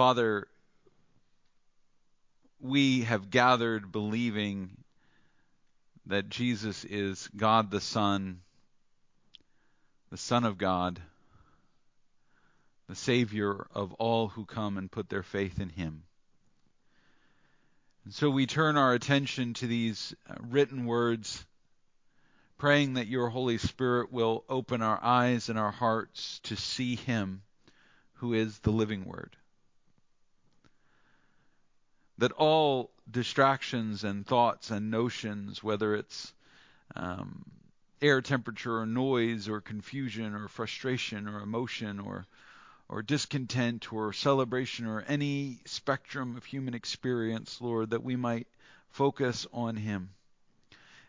Father, we have gathered believing that Jesus is God the Son of God, the Savior of all who come and put their faith in Him. And so we turn our attention to these written words, praying that your Holy Spirit will open our eyes and our hearts to see Him who is the living Word. That all distractions and thoughts and notions, whether it's air temperature or noise or confusion or frustration or emotion or discontent or celebration or any spectrum of human experience, Lord, that we might focus on Him.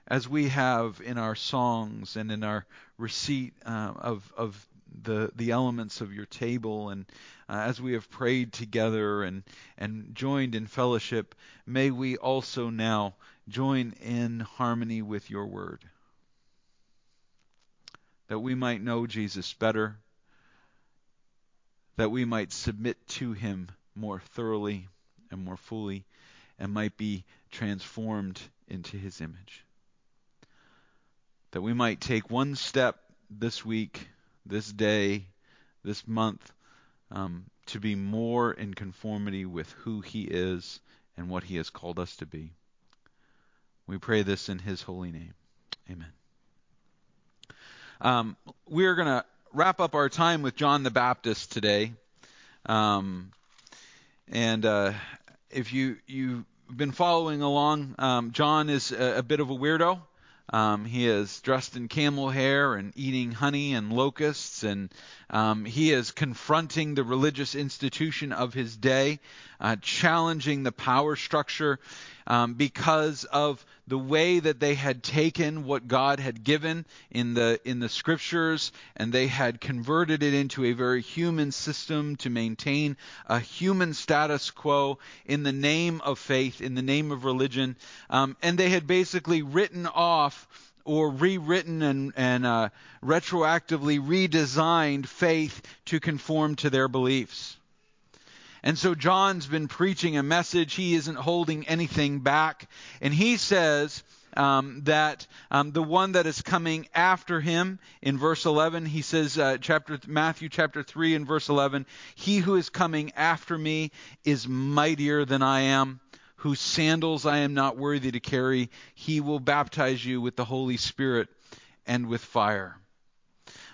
As we have in our songs and in our receipt of the elements of your table, and as we have prayed together and joined in fellowship, may we also now join in harmony with your word, that we might know Jesus better, that we might submit to him more thoroughly and more fully, and might be transformed into his image, that we might take one step this week, this day, this month, to be more in conformity with who He is and what He has called us to be. We pray this in His holy name. Amen. We're going to wrap up our time with John the Baptist today. If you've been following along, John is a bit of a weirdo. He is dressed in camel hair and eating honey and locusts, and he is confronting the religious institution of his day, challenging the power structure because of the way that they had taken what God had given in the scriptures, and they had converted it into a very human system to maintain a human status quo in the name of faith, in the name of religion, and they had basically written off or rewritten and retroactively redesigned faith to conform to their beliefs. And so John's been preaching a message. He isn't holding anything back. And he says that the one that is coming after him in verse 11, he says, Matthew chapter 3 and verse 11, "He who is coming after me is mightier than I am, whose sandals I am not worthy to carry. He will baptize you with the Holy Spirit and with fire."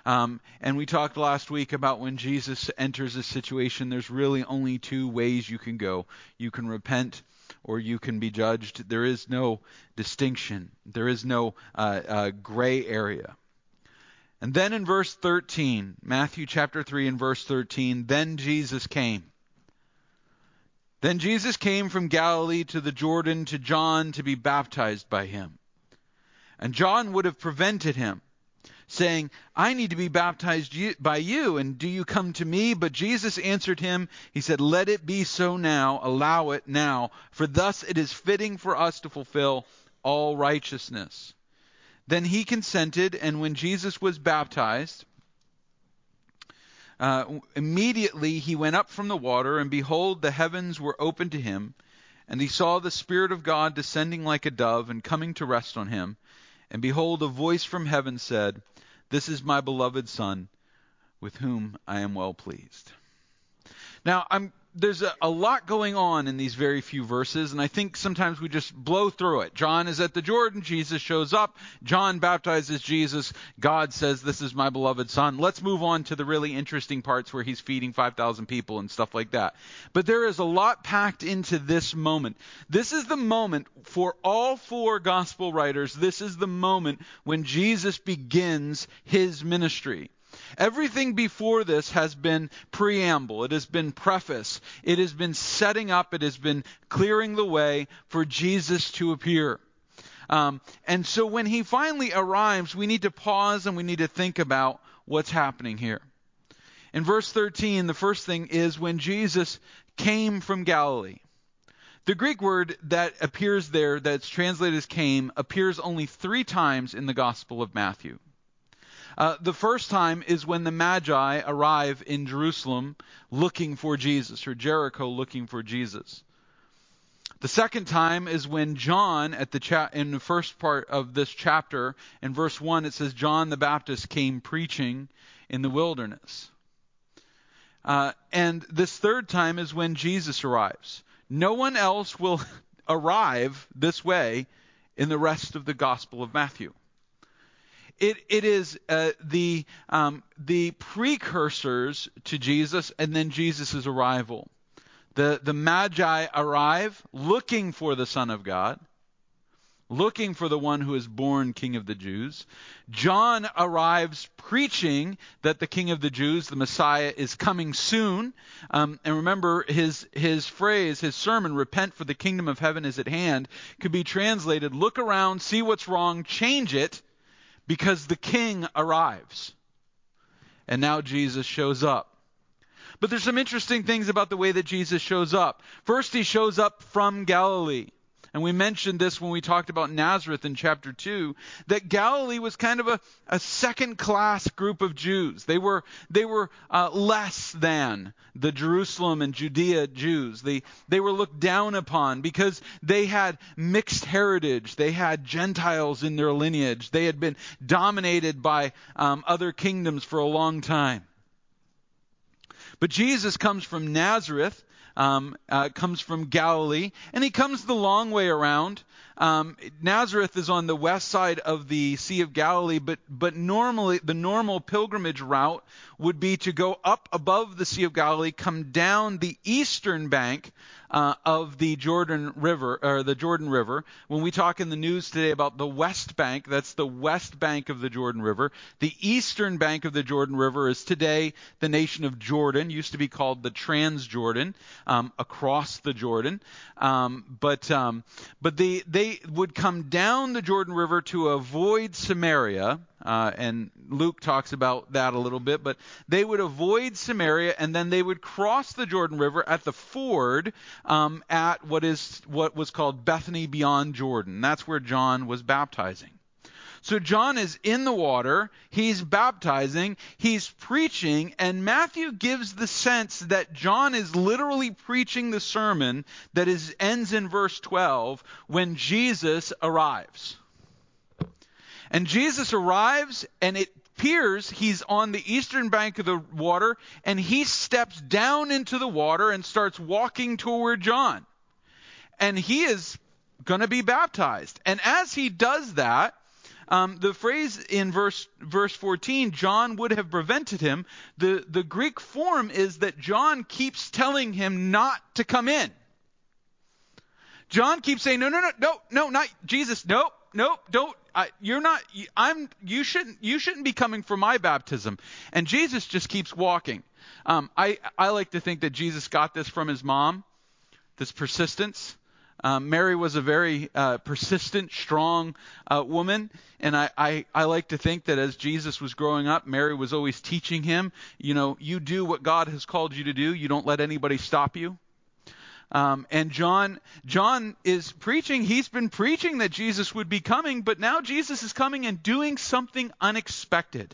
And we talked last week about when Jesus enters a situation, there's really only two ways you can go. You can repent or you can be judged. There is no distinction. There is no gray area. And then in verse 13, Matthew chapter 3 and verse 13, Then Jesus came from Galilee to the Jordan to John to be baptized by him. And John would have prevented him, saying, "I need to be baptized by you, and do you come to me?" But Jesus answered him. He said, "Let it be so now, allow it now, for thus it is fitting for us to fulfill all righteousness." Then he consented, and when Jesus was baptized, immediately he went up from the water, and behold, the heavens were opened to him, and he saw the Spirit of God descending like a dove and coming to rest on him. And behold, a voice from heaven said, "This is my beloved Son, with whom I am well pleased." Now, there's a lot going on in these very few verses, and I think sometimes we just blow through it. John is at the Jordan. Jesus shows up. John baptizes Jesus. God says, "This is my beloved Son." Let's move on to the really interesting parts where he's feeding 5,000 people and stuff like that. But there is a lot packed into this moment. This is the moment for all four gospel writers. This is the moment when Jesus begins his ministry. Everything before this has been preamble. It has been preface. It has been setting up. It has been clearing the way for Jesus to appear. And so when he finally arrives, we need to pause and we need to think about what's happening here. In verse 13, the first thing is when Jesus came from Galilee. The Greek word that appears there, that's translated as came, appears only 3 times in the Gospel of Matthew. The first time is when the Magi arrive in Jerusalem looking for Jesus, or Jericho looking for Jesus. The second time is when John, in the first part of this chapter, in verse 1, it says, John the Baptist came preaching in the wilderness. And this third time is when Jesus arrives. No one else will arrive this way in the rest of the Gospel of Matthew. It is the precursors to Jesus and then Jesus' arrival. The Magi arrive looking for the Son of God, looking for the one who is born King of the Jews. John arrives preaching that the King of the Jews, the Messiah, is coming soon. And remember his phrase, his sermon, repent for the kingdom of heaven is at hand, could be translated, look around, see what's wrong, change it, because the King arrives. And now Jesus shows up. But there's some interesting things about the way that Jesus shows up. First, he shows up from Galilee. And we mentioned this when we talked about Nazareth in chapter 2, that Galilee was kind of a second-class group of Jews. They were less than the Jerusalem and Judea Jews. They were looked down upon because they had mixed heritage. They had Gentiles in their lineage. They had been dominated by other kingdoms for a long time. But Jesus comes from Nazareth, comes from Galilee, and he comes the long way around. Nazareth is on the west side of the Sea of Galilee, but normally the normal pilgrimage route would be to go up above the Sea of Galilee, come down the eastern bank of the Jordan River, When we talk in the news today about the west bank, that's the west bank of the Jordan River. The eastern bank of the Jordan River is today the nation of Jordan, used to be called the Transjordan, across the Jordan. But they would come down the Jordan River to avoid Samaria. And Luke talks about that a little bit, but they would avoid Samaria and then they would cross the Jordan River at the ford at what was called Bethany beyond Jordan. That's where John was baptizing. So John is in the water, he's baptizing, he's preaching, and Matthew gives the sense that John is literally preaching the sermon that ends in verse 12 when Jesus arrives. And Jesus arrives, and it appears he's on the eastern bank of the water, and he steps down into the water and starts walking toward John. And he is going to be baptized. And as he does that, the phrase in verse 14, John would have prevented him. The Greek form is that John keeps telling him not to come in. John keeps saying, no, not Jesus, nope, don't. You shouldn't be coming for my baptism. And Jesus just keeps walking. I like to think that Jesus got this from his mom, this persistence. Mary was a very persistent, strong woman. And I like to think that as Jesus was growing up, Mary was always teaching him, you do what God has called you to do. You don't let anybody stop you. And John is preaching. He's been preaching that Jesus would be coming, but now Jesus is coming and doing something unexpected.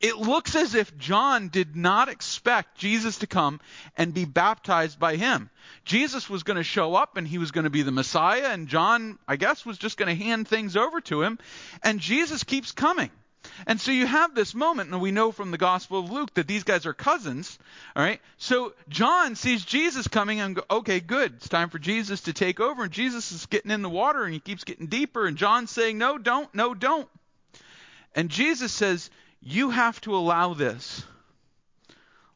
It looks as if John did not expect Jesus to come and be baptized by him. Jesus was going to show up and he was going to be the Messiah, and John, I guess, was just going to hand things over to him, and Jesus keeps coming. And so you have this moment, and we know from the Gospel of Luke that these guys are cousins, all right? So John sees Jesus coming and go, okay, good, it's time for Jesus to take over, and Jesus is getting in the water, and he keeps getting deeper, and John's saying, no, don't. And Jesus says, you have to allow this.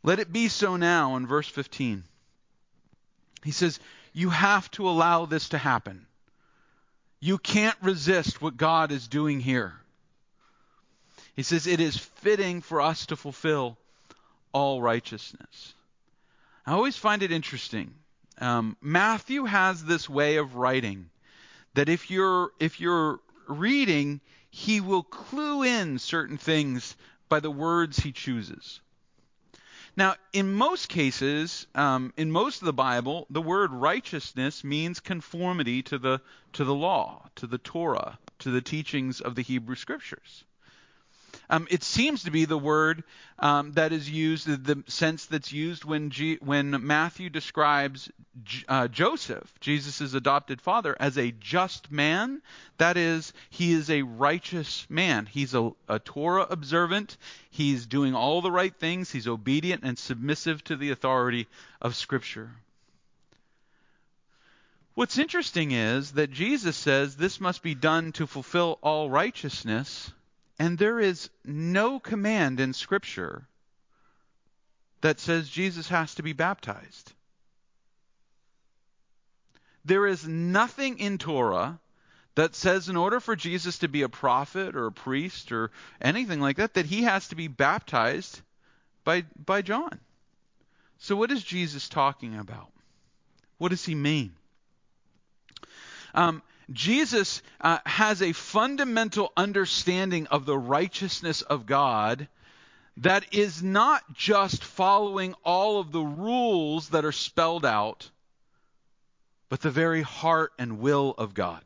Let it be so now, in verse 15. He says, you have to allow this to happen. You can't resist what God is doing here. He says, it is fitting for us to fulfill all righteousness. I always find it interesting. Matthew has this way of writing that if you're reading, he will clue in certain things by the words he chooses. Now, in most cases, in most of the Bible, the word righteousness means conformity to the law, to the Torah, to the teachings of the Hebrew Scriptures. It seems to be the word that is used, the sense that's used when Matthew describes Joseph, Jesus' adopted father, as a just man. That is, he is a righteous man. He's a Torah observant. He's doing all the right things. He's obedient and submissive to the authority of Scripture. What's interesting is that Jesus says this must be done to fulfill all righteousness, and there is no command in Scripture that says Jesus has to be baptized. There is nothing in Torah that says in order for Jesus to be a prophet or a priest or anything like that, that he has to be baptized by John. So what is Jesus talking about? What does he mean? Jesus has a fundamental understanding of the righteousness of God that is not just following all of the rules that are spelled out, but the very heart and will of God.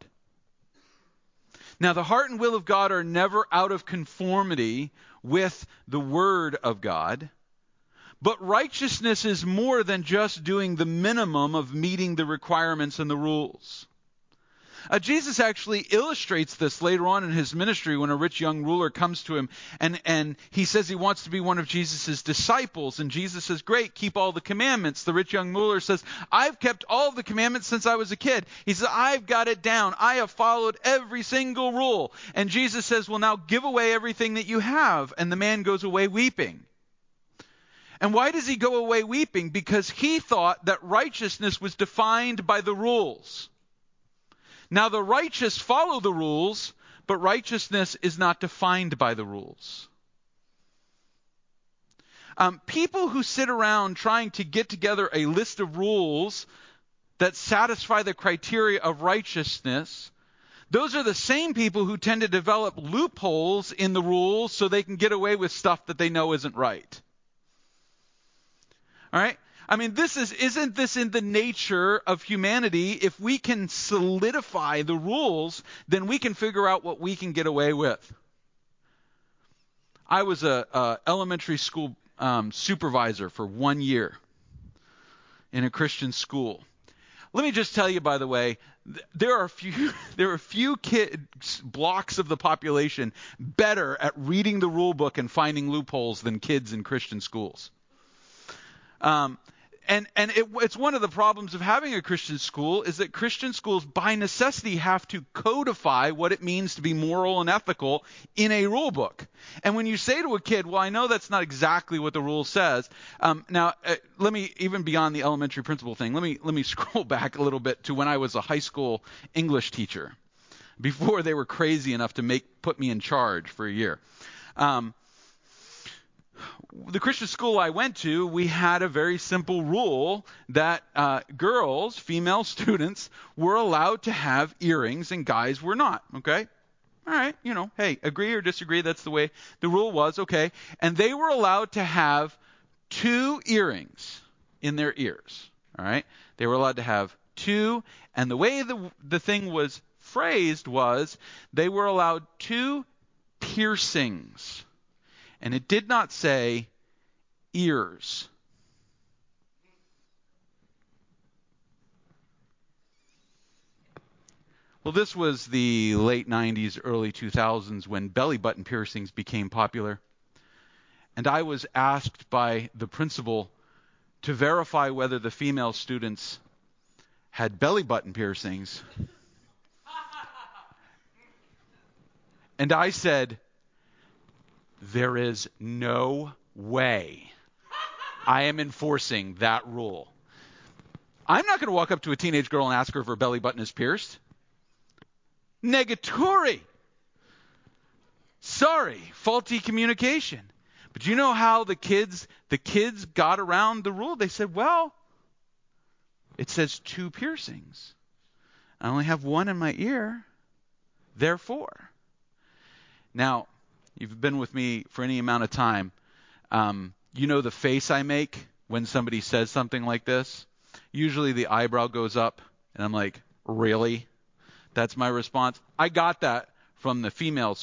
Now, the heart and will of God are never out of conformity with the Word of God, but righteousness is more than just doing the minimum of meeting the requirements and the rules. Jesus actually illustrates this later on in his ministry when a rich young ruler comes to him and he says he wants to be one of Jesus' disciples. And Jesus says, great, keep all the commandments. The rich young ruler says, I've kept all the commandments since I was a kid. He says, I've got it down. I have followed every single rule. And Jesus says, well, now give away everything that you have. And the man goes away weeping. And why does he go away weeping? Because he thought that righteousness was defined by the rules. Now the righteous follow the rules, but righteousness is not defined by the rules. People who sit around trying to get together a list of rules that satisfy the criteria of righteousness, those are the same people who tend to develop loopholes in the rules so they can get away with stuff that they know isn't right. All right? I mean, isn't this in the nature of humanity? If we can solidify the rules, then we can figure out what we can get away with. I was a elementary school supervisor for 1 year in a Christian school. Let me just tell you, by the way, there are few kids, blocks of the population better at reading the rule book and finding loopholes than kids in Christian schools. And it's one of the problems of having a Christian school is that Christian schools by necessity have to codify what it means to be moral and ethical in a rule book. And when you say to a kid, well, I know that's not exactly what the rule says. Let me, even beyond the elementary principle thing, let me scroll back a little bit to when I was a high school English teacher before they were crazy enough to put me in charge for a year. The Christian school I went to, we had a very simple rule that girls, female students, were allowed to have earrings and guys were not, okay? All right, you know, hey, agree or disagree, that's the way the rule was, okay? And they were allowed to have 2 earrings in their ears, all right? They were allowed to have 2, and the way the thing was phrased was they were allowed 2 piercings. And it did not say ears. Well, this was the late 90s, early 2000s when belly button piercings became popular. And I was asked by the principal to verify whether the female students had belly button piercings. And I said, there is no way I am enforcing that rule. I'm not going to walk up to a teenage girl and ask her if her belly button is pierced. Negatory. Sorry, faulty communication. But you know how the kids got around the rule? They said, well, it says 2 piercings. I only have 1 in my ear. Therefore. Now, you've been with me for any amount of time. You know the face I make when somebody says something like this? Usually the eyebrow goes up, and I'm like, really? That's my response. I got that from the female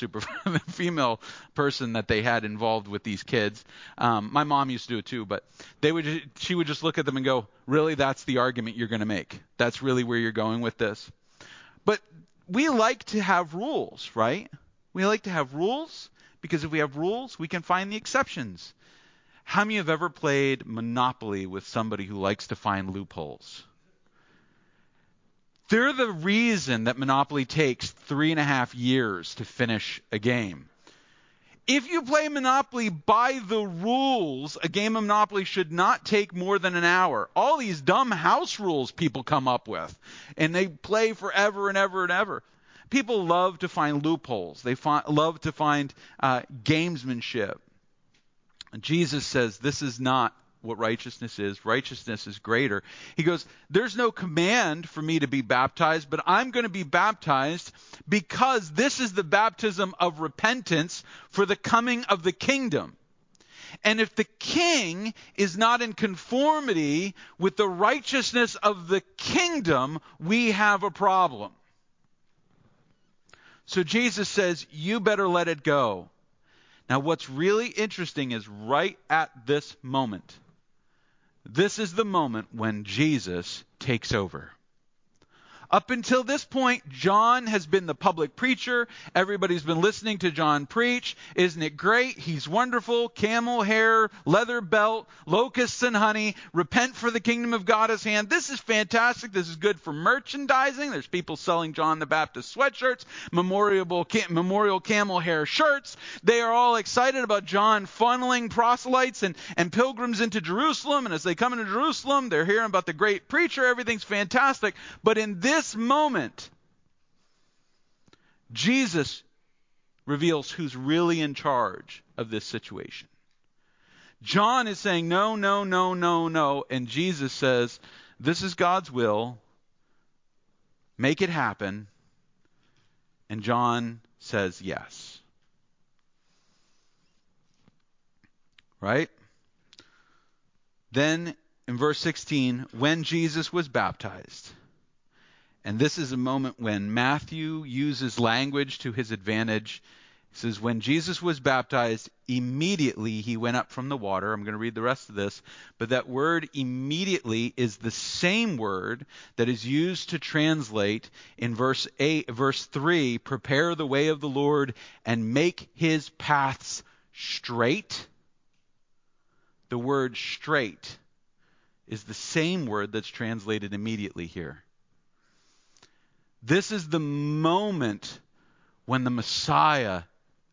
female person that they had involved with these kids. My mom used to do it too, but she would just look at them and go, "Really, that's the argument you're going to make? That's really where you're going with this?" But we like to have rules, right? We like to have rules because if we have rules, we can find the exceptions. How many have ever played Monopoly with somebody who likes to find loopholes? They're the reason that Monopoly takes 3.5 years to finish a game. If you play Monopoly by the rules, a game of Monopoly should not take more than an hour. All these dumb house rules people come up with, and they play forever and ever and ever. People love to find loopholes. They love to find gamesmanship. Jesus says this is not what righteousness is. Righteousness is greater. He goes, there's no command for me to be baptized, but I'm going to be baptized because this is the baptism of repentance for the coming of the kingdom. And if the king is not in conformity with the righteousness of the kingdom, we have a problem. So Jesus says, you better let it go. Now, what's really interesting is right at this moment, this is the moment when Jesus takes over. Up until this point, John has been the public preacher. Everybody's been listening to John preach. Isn't it great? He's wonderful. Camel hair, leather belt, locusts and honey. Repent for the kingdom of God is at hand. This is fantastic. This is good for merchandising. There's people selling John the Baptist sweatshirts, memorial camel hair shirts. They are all excited about John funneling proselytes and pilgrims into Jerusalem. And as they come into Jerusalem, they're hearing about the great preacher. Everything's fantastic. But in this moment, Jesus reveals who's really in charge of this situation. John is saying, no, no, no, no, no. And Jesus says, this is God's will. Make it happen. And John says yes. Right? Then in verse 16, when Jesus was baptized. And this is a moment when Matthew uses language to his advantage. He says, when Jesus was baptized, immediately he went up from the water. I'm going to read the rest of this. But that word immediately is the same word that is used to translate in verse 3, prepare the way of the Lord and make his paths straight. The word straight is the same word that's translated immediately here. This is the moment when the Messiah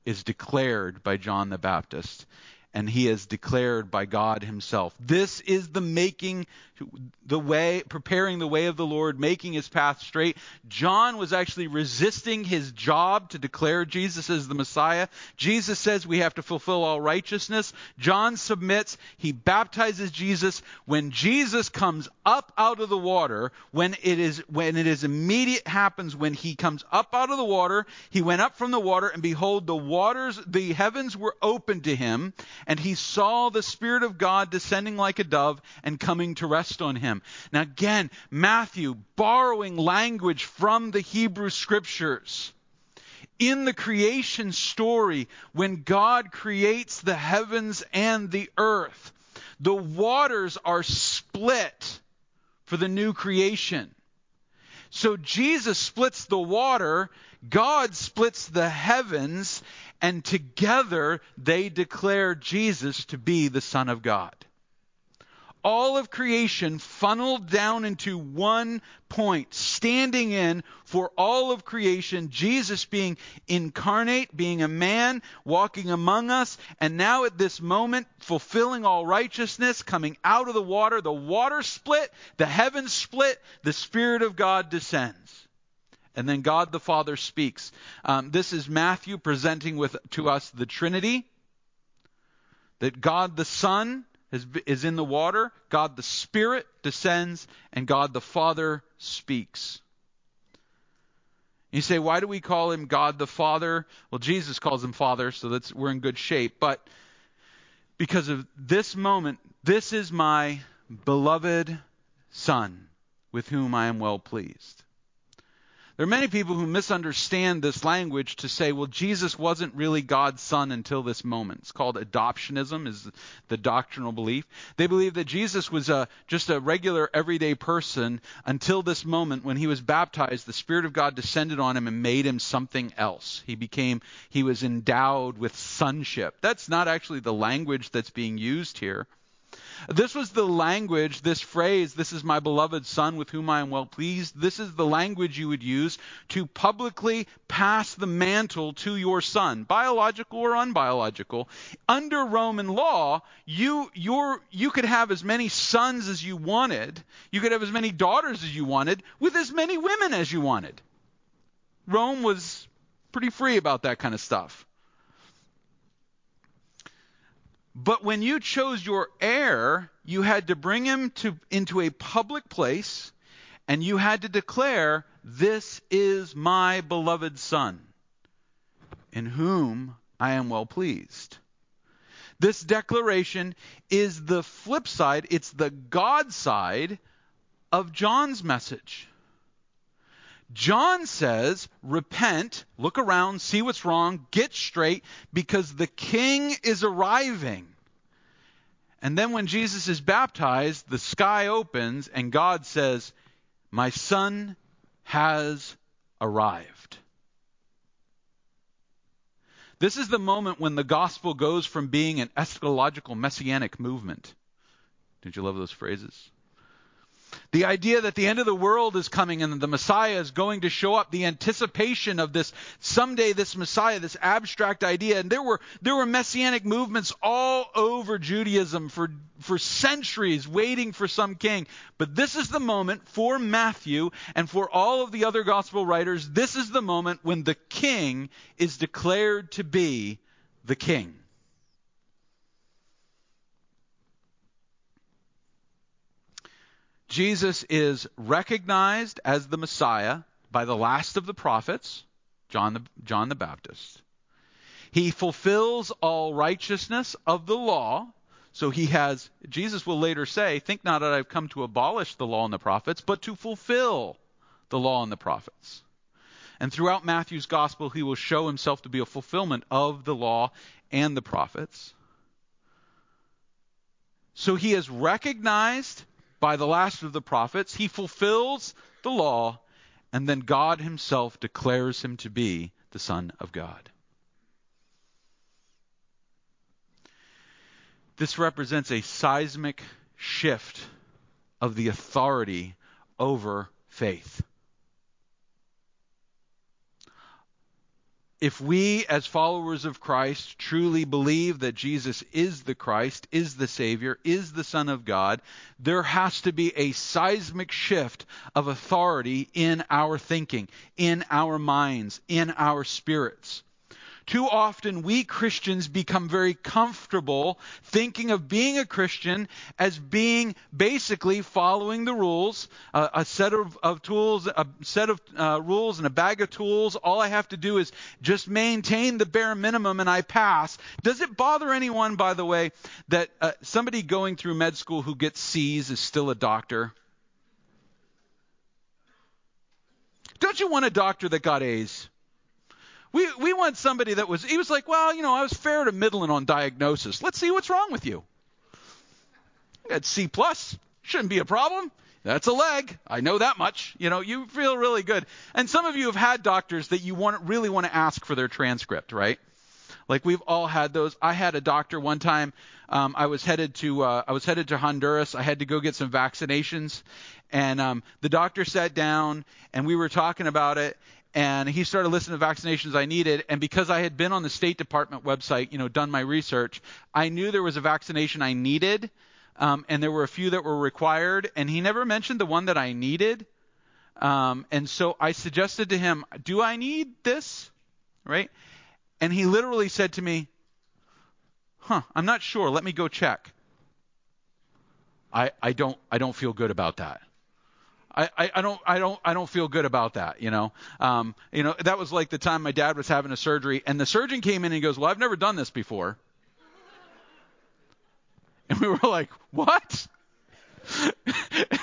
is declared by John the Baptist, and he is declared by God himself. This is the making the way, preparing the way of the Lord, making his path straight. John was actually resisting his job to declare Jesus as the Messiah. Jesus says we have to fulfill all righteousness. John submits. He baptizes Jesus. When Jesus comes up out of the water, when it is immediate happens, when he comes up out of the water, he went up from the water, and behold, the heavens were opened to him. And he saw the Spirit of God descending like a dove and coming to rest on him. Now again, Matthew borrowing language from the Hebrew Scriptures. In the creation story, when God creates the heavens and the earth, the waters are split for the new creation. So Jesus splits the water, God splits the heavens, and together they declare Jesus to be the Son of God. All of creation funneled down into one point, standing in for all of creation, Jesus being incarnate, being a man, walking among us, and now at this moment, fulfilling all righteousness, coming out of the water split, the heavens split, the Spirit of God descends. And then God the Father speaks. This is Matthew presenting to us the Trinity. That God the Son is in the water. God the Spirit descends. And God the Father speaks. You say, why do we call him God the Father? Well, Jesus calls him Father, so we're in good shape. But because of this moment, this is my beloved Son with whom I am well pleased. There are many people who misunderstand this language to say, well, Jesus wasn't really God's son until this moment. It's called adoptionism, is the doctrinal belief. They believe that Jesus was just a regular everyday person until this moment when he was baptized. The Spirit of God descended on him and made him something else. He was endowed with sonship. That's not actually the language that's being used here. This was the language, this phrase, "This is my beloved son with whom I am well pleased." This is the language you would use to publicly pass the mantle to your son, biological or unbiological. Under Roman law, you could have as many sons as you wanted. You could have as many daughters as you wanted with as many women as you wanted. Rome was pretty free about that kind of stuff. But when you chose your heir, you had to bring him into a public place, and you had to declare, "This is my beloved son, in whom I am well pleased." This declaration is the flip side, it's the God side of John's message. John says, repent, look around, see what's wrong, get straight, because the king is arriving. And then when Jesus is baptized, the sky opens and God says, my son has arrived. This is the moment when the gospel goes from being an eschatological messianic movement. Don't you love those phrases? The idea that the end of the world is coming and the Messiah is going to show up, the anticipation of this, someday this Messiah, this abstract idea. And there were messianic movements all over Judaism for centuries waiting for some king. But this is the moment for Matthew and for all of the other gospel writers, this is the moment when the king is declared to be the king. Jesus is recognized as the Messiah by the last of the prophets, John the Baptist. He fulfills all righteousness of the law. So Jesus will later say, think not that I've come to abolish the law and the prophets, but to fulfill the law and the prophets. And throughout Matthew's gospel, he will show himself to be a fulfillment of the law and the prophets. So he is recognized by the last of the prophets, he fulfills the law, and then God himself declares him to be the Son of God. This represents a seismic shift of the authority over faith. If we, as followers of Christ, truly believe that Jesus is the Christ, is the Savior, is the Son of God, there has to be a seismic shift of authority in our thinking, in our minds, in our spirits. Too often we Christians become very comfortable thinking of being a Christian as being basically following the rules, a set of rules and a bag of tools. All I have to do is just maintain the bare minimum and I pass. Does it bother anyone, by the way, that somebody going through med school who gets C's is still a doctor? Don't you want a doctor that got A's? We want somebody that he was like, well, I was fair to middling on diagnosis. Let's see what's wrong with you. I got C+. Shouldn't be a problem. That's a leg. I know that much. You feel really good. And some of you have had doctors that you really want to ask for their transcript, right? Like we've all had those. I had a doctor one time. I was headed to Honduras. I had to go get some vaccinations. And the doctor sat down and we were talking about it. And he started listing the vaccinations I needed. And because I had been on the State Department website, done my research, I knew there was a vaccination I needed. And there were a few that were required. And he never mentioned the one that I needed. And so I suggested to him, do I need this? Right? And he literally said to me, I'm not sure. Let me go check. I don't feel good about that. I don't feel good about that, that was like the time my dad was having a surgery and the surgeon came in and he goes, well, I've never done this before. And we were like, what?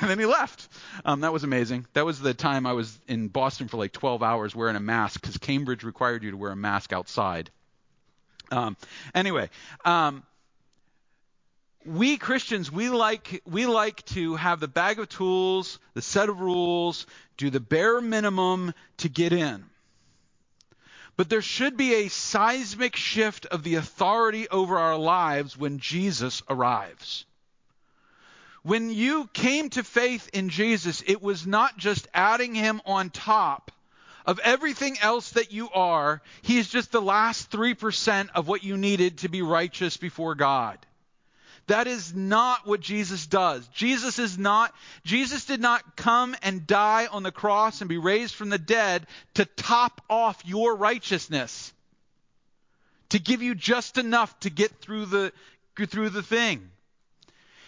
And then he left. That was amazing. That was the time I was in Boston for like 12 hours wearing a mask because Cambridge required you to wear a mask outside. We Christians, we like to have the bag of tools, the set of rules, do the bare minimum to get in. But there should be a seismic shift of the authority over our lives when Jesus arrives. When you came to faith in Jesus, it was not just adding him on top of everything else that you are. He is just the last 3% of what you needed to be righteous before God. That is not what Jesus does. Jesus did not come and die on the cross and be raised from the dead to top off your righteousness, to give you just enough to get through the thing.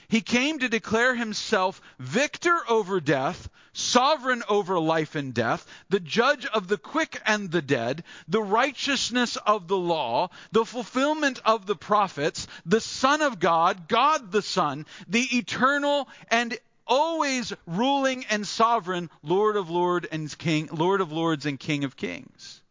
He came to declare himself victor over death, sovereign over life and death, the judge of the quick and the dead, the righteousness of the law, the fulfillment of the prophets, the Son of God, God the Son, the eternal and always ruling and sovereign Lord of Lords and King of Kings.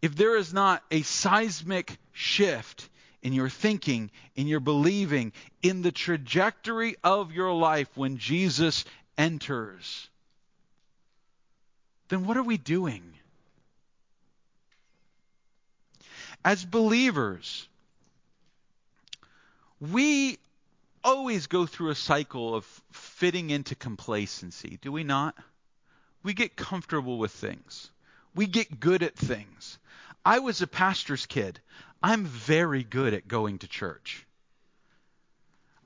If there is not a seismic shift in your thinking, in your believing, in the trajectory of your life when Jesus enters, then what are we doing? As believers, we always go through a cycle of fitting into complacency, do we not? We get comfortable with things. We get good at things. I was a pastor's kid. I'm very good at going to church.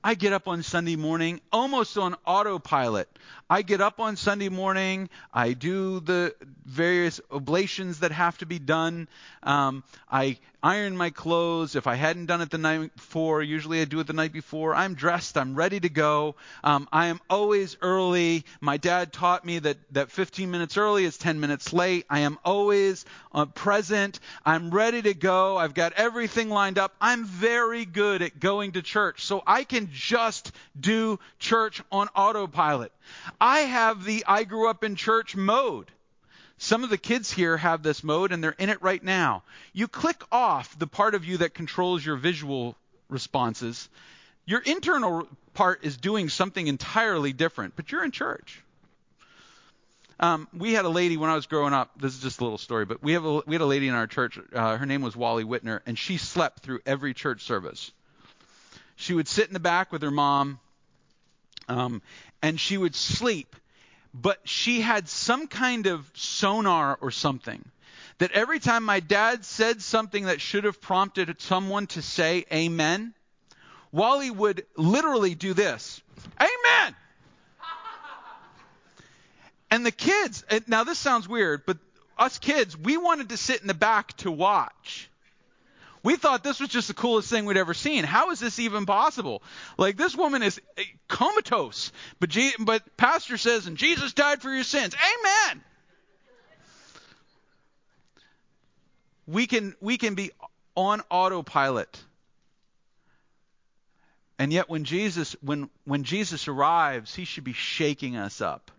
I get up on Sunday morning almost on autopilot. I get up on Sunday morning. I do the various oblations that have to be done. I iron my clothes. If I hadn't done it the night before, usually I do it the night before. I'm dressed. I'm ready to go. I am always early. My dad taught me that 15 minutes early is 10 minutes late. I am always present. I'm ready to go. I've got everything lined up. I'm very good at going to church. So I can just do church on autopilot. I have the I grew up in church mode. Some of the kids here have this mode, and they're in it right now. You click off the part of you that controls your visual responses. Your internal part is doing something entirely different, but you're in church. We had a lady when I was growing up. This is just a little story, but we had a lady in our church. Her name was Wally Whitner, and she slept through every church service. She would sit in the back with her mom, and she would sleep. But she had some kind of sonar or something that every time my dad said something that should have prompted someone to say amen, Wally would literally do this. Amen! And the kids, now this sounds weird, but us kids, we wanted to sit in the back to watch. We thought this was just the coolest thing we'd ever seen. How is this even possible? Like, this woman is comatose, but pastor says, and Jesus died for your sins. Amen. We can be on autopilot. And yet when Jesus arrives, he should be shaking us up.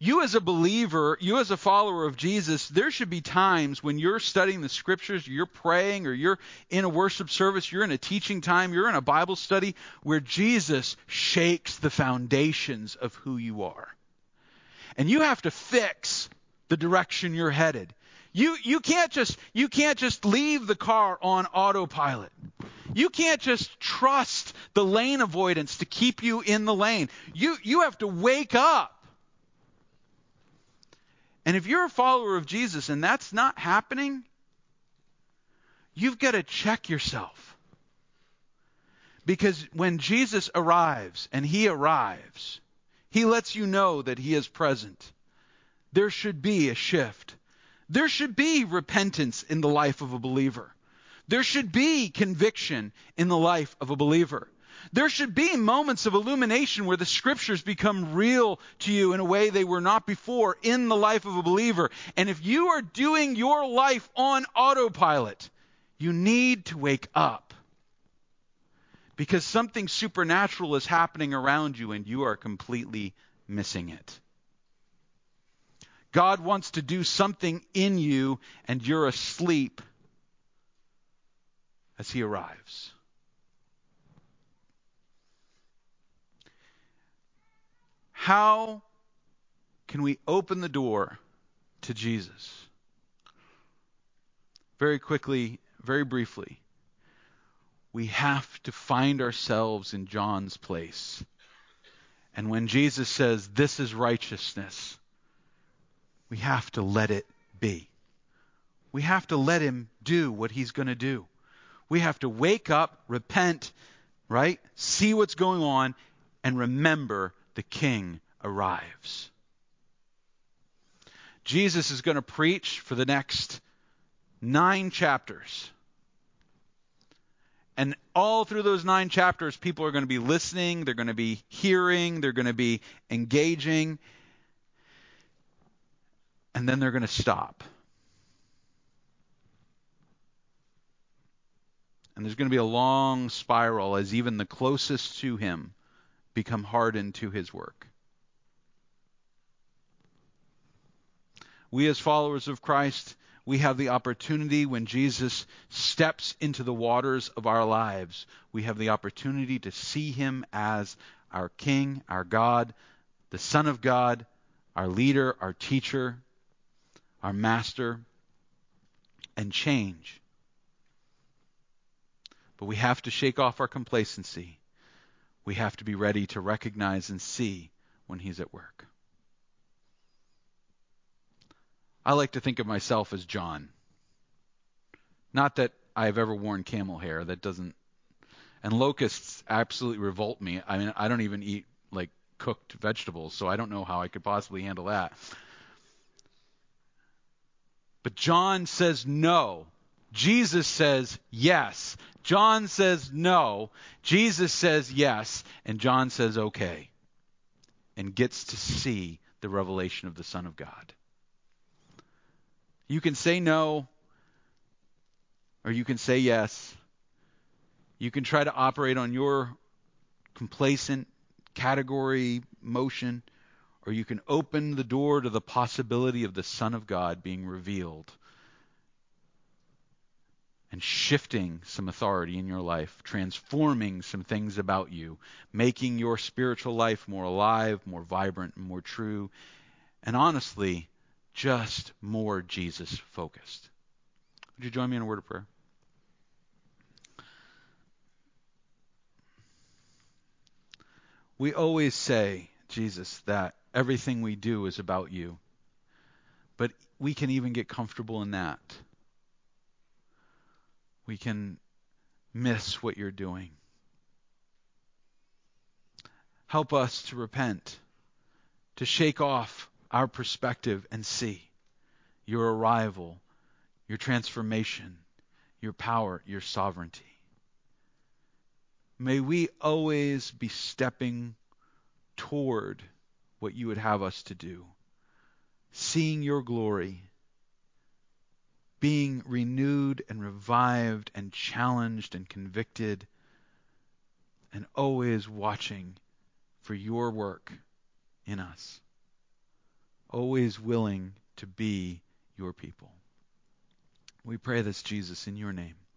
You as a believer, you as a follower of Jesus, there should be times when you're studying the scriptures, you're praying, or you're in a worship service, you're in a teaching time, you're in a Bible study, where Jesus shakes the foundations of who you are. And you have to fix the direction you're headed. You can't just leave the car on autopilot. You can't just trust the lane avoidance to keep you in the lane. You have to wake up. And if you're a follower of Jesus and that's not happening, you've got to check yourself. Because when Jesus arrives, he lets you know that he is present. There should be a shift. There should be repentance in the life of a believer. There should be conviction in the life of a believer. There should be moments of illumination where the scriptures become real to you in a way they were not before in the life of a believer. And if you are doing your life on autopilot, you need to wake up. because something supernatural is happening around you and you are completely missing it. God wants to do something in you and you're asleep as he arrives. How can we open the door to Jesus? Very quickly, very briefly, we have to find ourselves in John's place. And when Jesus says, "This is righteousness," we have to let it be. We have to let him do what he's going to do. We have to wake up, repent, right? See what's going on, and remember the King arrives. Jesus is going to preach for the next 9 chapters. And all through those 9 chapters, people are going to be listening, they're going to be hearing, they're going to be engaging, and then they're going to stop. And there's going to be a long spiral as even the closest to him become hardened to his work. We as followers of Christ, we have the opportunity when Jesus steps into the waters of our lives, we have the opportunity to see him as our King, our God, the Son of God, our leader, our teacher, our master, and change. But we have to shake off our complacency. We have to be ready to recognize and see when he's at work. I like to think of myself as John. Not that I've ever worn camel hair. That doesn't... And locusts absolutely revolt me. I mean, I don't even eat, like, cooked vegetables, so I don't know how I could possibly handle that. But John says no. Jesus says yes. John says no. Jesus says yes. And John says okay. And gets to see the revelation of the Son of God. You can say no, or you can say yes. You can try to operate on your complacent category motion, or you can open the door to the possibility of the Son of God being revealed and shifting some authority in your life, transforming some things about you, making your spiritual life more alive, more vibrant, and more true, and honestly, just more Jesus focused. Would you join me in a word of prayer? We always say, Jesus, that everything we do is about you. But we can even get comfortable in that. We can miss what you're doing. Help us to repent, to shake off our perspective and see your arrival, your transformation, your power, your sovereignty. May we always be stepping toward what you would have us to do, seeing your glory, being renewed and revived and challenged and convicted, and always watching for your work in us. Always willing to be your people. We pray this, Jesus, in your name.